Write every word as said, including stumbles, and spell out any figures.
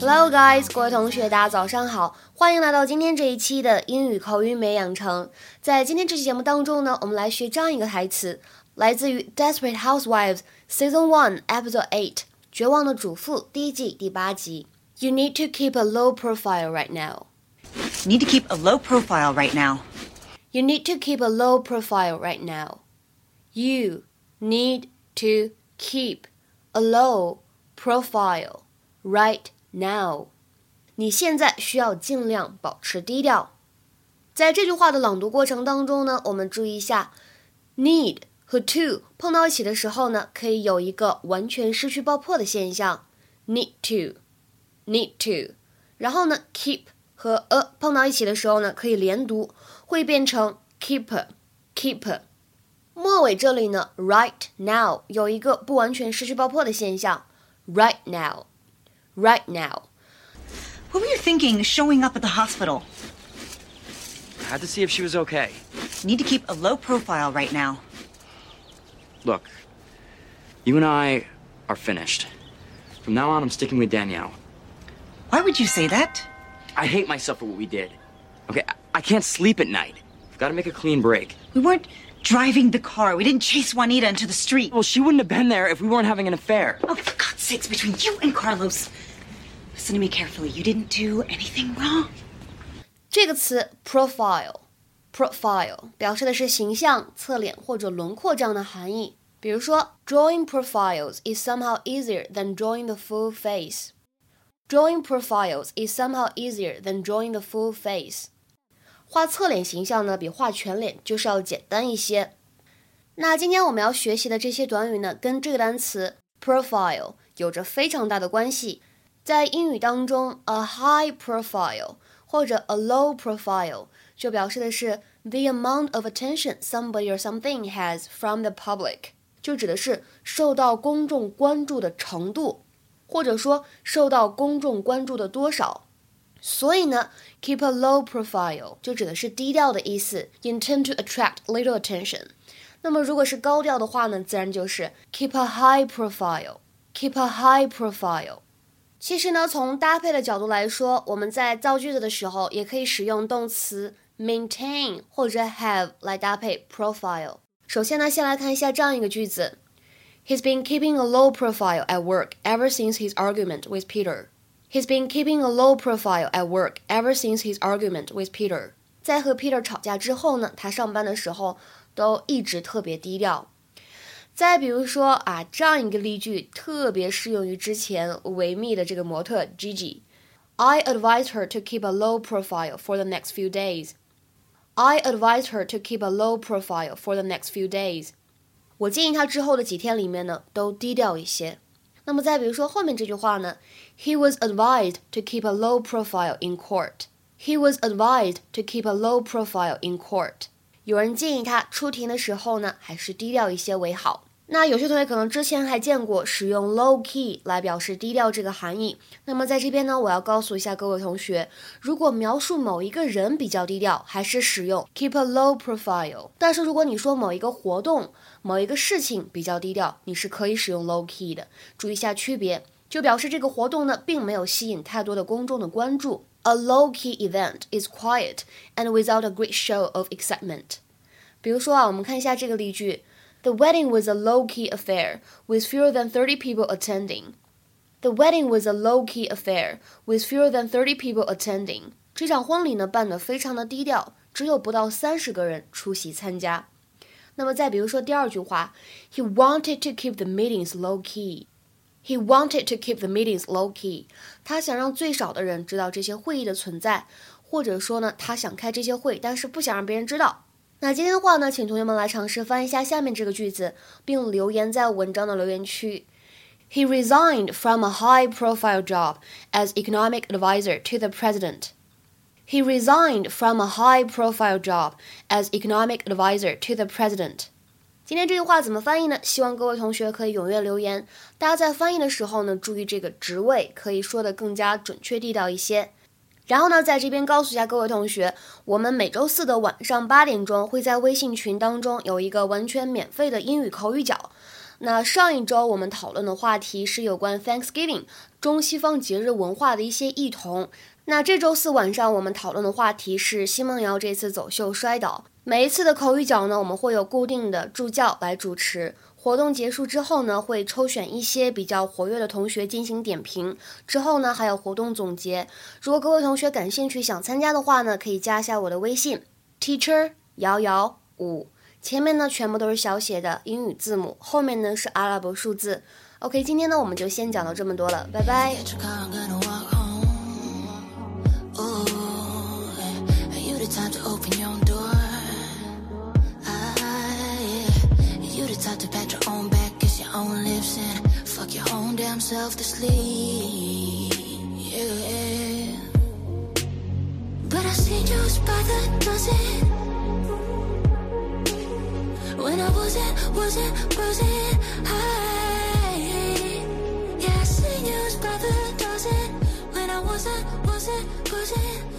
Hello guys， 各位同学，大家早上好，欢迎来到今天这一期的英语口语美养成。在今天这期节目当中呢，我们来学这样一个台词，来自于 Desperate Housewives Season one Episode eight 绝望的主妇第一季第八集。You need to keep a low profile right now. Need to keep a low profile right now. You need to keep a low profile right now. You need to keep a low profile right now. 你现在需要尽量保持低调。在这句话的朗读过程当中呢，我们注意一下 need 和 to 碰到一起的时候呢，可以有一个完全失去爆破的现象。Need to, need to. 然后呢 keep 和 a 碰到一起的时候呢，可以连读，会变成 keeper, keeper。末尾这里呢 right now 有一个不完全失去爆破的现象 right now, right now. What were you thinking showing up at the hospital? I had to see if she was okay. Need to keep a low profile right now. Look, you and I are finished. From now on, I'm sticking with Danielle. Why would you say that? I hate myself for what we did. Okay, I can't sleep at night. I've got to make a clean break. We weren't...driving the car. We didn't chase Juanita into the street. Well, she wouldn't have been there if we weren't having an affair. Oh, for God's sakes, between you and Carlos. Listen to me carefully. You didn't do anything wrong. 这个词 profile, profile 表示的是形象、侧脸或者轮廓这样的含义。比如说 drawing profiles is somehow easier than drawing the full face. Drawing profiles is somehow easier than drawing the full face.画侧脸形象呢，比画全脸就是要简单一些。那今天我们要学习的这些短语呢，跟这个单词 profile 有着非常大的关系。在英语当中 ，a high profile 或者 a low profile 就表示的是 the amount of attention somebody or something has from the public， 就指的是受到公众关注的程度，或者说受到公众关注的多少。所以呢 keep a low profile 就指的是低调的意思 you intend to attract little attention. 那么如果是高调的话呢，自然就是 keep a high profile, keep a high profile. 其实呢，从搭配的角度来说，我们在造句子的时候也可以使用动词 maintain 或者 have 来搭配 profile。 首先呢，先来看一下这样一个句子 He's been keeping a low profile at work ever since his argument with Peter.He's been keeping a low profile at work ever since his argument with Peter. 在和 Peter 吵架之后呢，他上班的时候都一直特别低调。再比如说啊，这样一个例句特别适用于之前维密的这个模特 Gigi. I advised her to keep a low profile for the next few days. I advised her to keep a low profile for the next few days. 我建议她之后的几天里面呢，都低调一些。那么再比如说后面这句话呢 He was advised to keep a low profile in court. He was advised to keep a low profile in court. 有人建议他出庭的时候呢，还是低调一些为好。那有些同学可能之前还见过使用 low key 来表示低调这个含义。那么在这边呢，我要告诉一下各位同学，如果描述某一个人比较低调，还是使用 keep a low profile。但是如果你说某一个活动，某一个事情比较低调，你是可以使用 low key 的。注意一下区别，就表示这个活动呢，并没有吸引太多的公众的关注。A low key event is quiet and without a great show of excitement. 比如说啊，我们看一下这个例句。The wedding was a low-key affair with fewer than thirty people attending. The wedding was a low-key affair with fewer than thirty people attending. 这场婚礼呢，办得非常的低调，只有不到三十个人出席参加。那么再比如说第二句话 ，He wanted to keep the meetings low-key. He wanted to keep the meetings low-key. 他想让最少的人知道这些会议的存在，或者说呢，他想开这些会，但是不想让别人知道。那今天的话呢，请同学们来尝试翻译一下下面这个句子，并留言在文章的留言区。He resigned from a high-profile job as economic advisor to the president. He resigned from a high-profile job as economic advisor to the president. 今天这句话怎么翻译呢？希望各位同学可以踊跃留言。大家在翻译的时候呢，注意这个职位可以说得更加准确地道一些。然后呢，在这边告诉一下各位同学，我们每周四的晚上八点钟会在微信群当中有一个完全免费的英语口语角。那上一周我们讨论的话题是有关 Thanksgiving 中西方节日文化的一些异同。那这周四晚上我们讨论的话题是奚梦瑶这次走秀摔倒。每一次的口语角呢，我们会有固定的助教来主持。活动结束之后呢，会抽选一些比较活跃的同学进行点评。之后呢，还有活动总结。如果各位同学感兴趣想参加的话呢，可以加一下我的微信 Teacher 瑶瑶五，前面呢全部都是小写的英语字母，后面呢是阿拉伯数字。OK， 今天呢我们就先讲到这么多了，拜拜。Time to open your own door. I, yeah. You the type to pat your own back, kiss your own lips, and fuck your own damn self to sleep. Yeah. But I see juice by the dozen. When I wasn't, wasn't, wasn't high. Yeah, I see juice by the dozen. When I wasn't, wasn't, wasn't.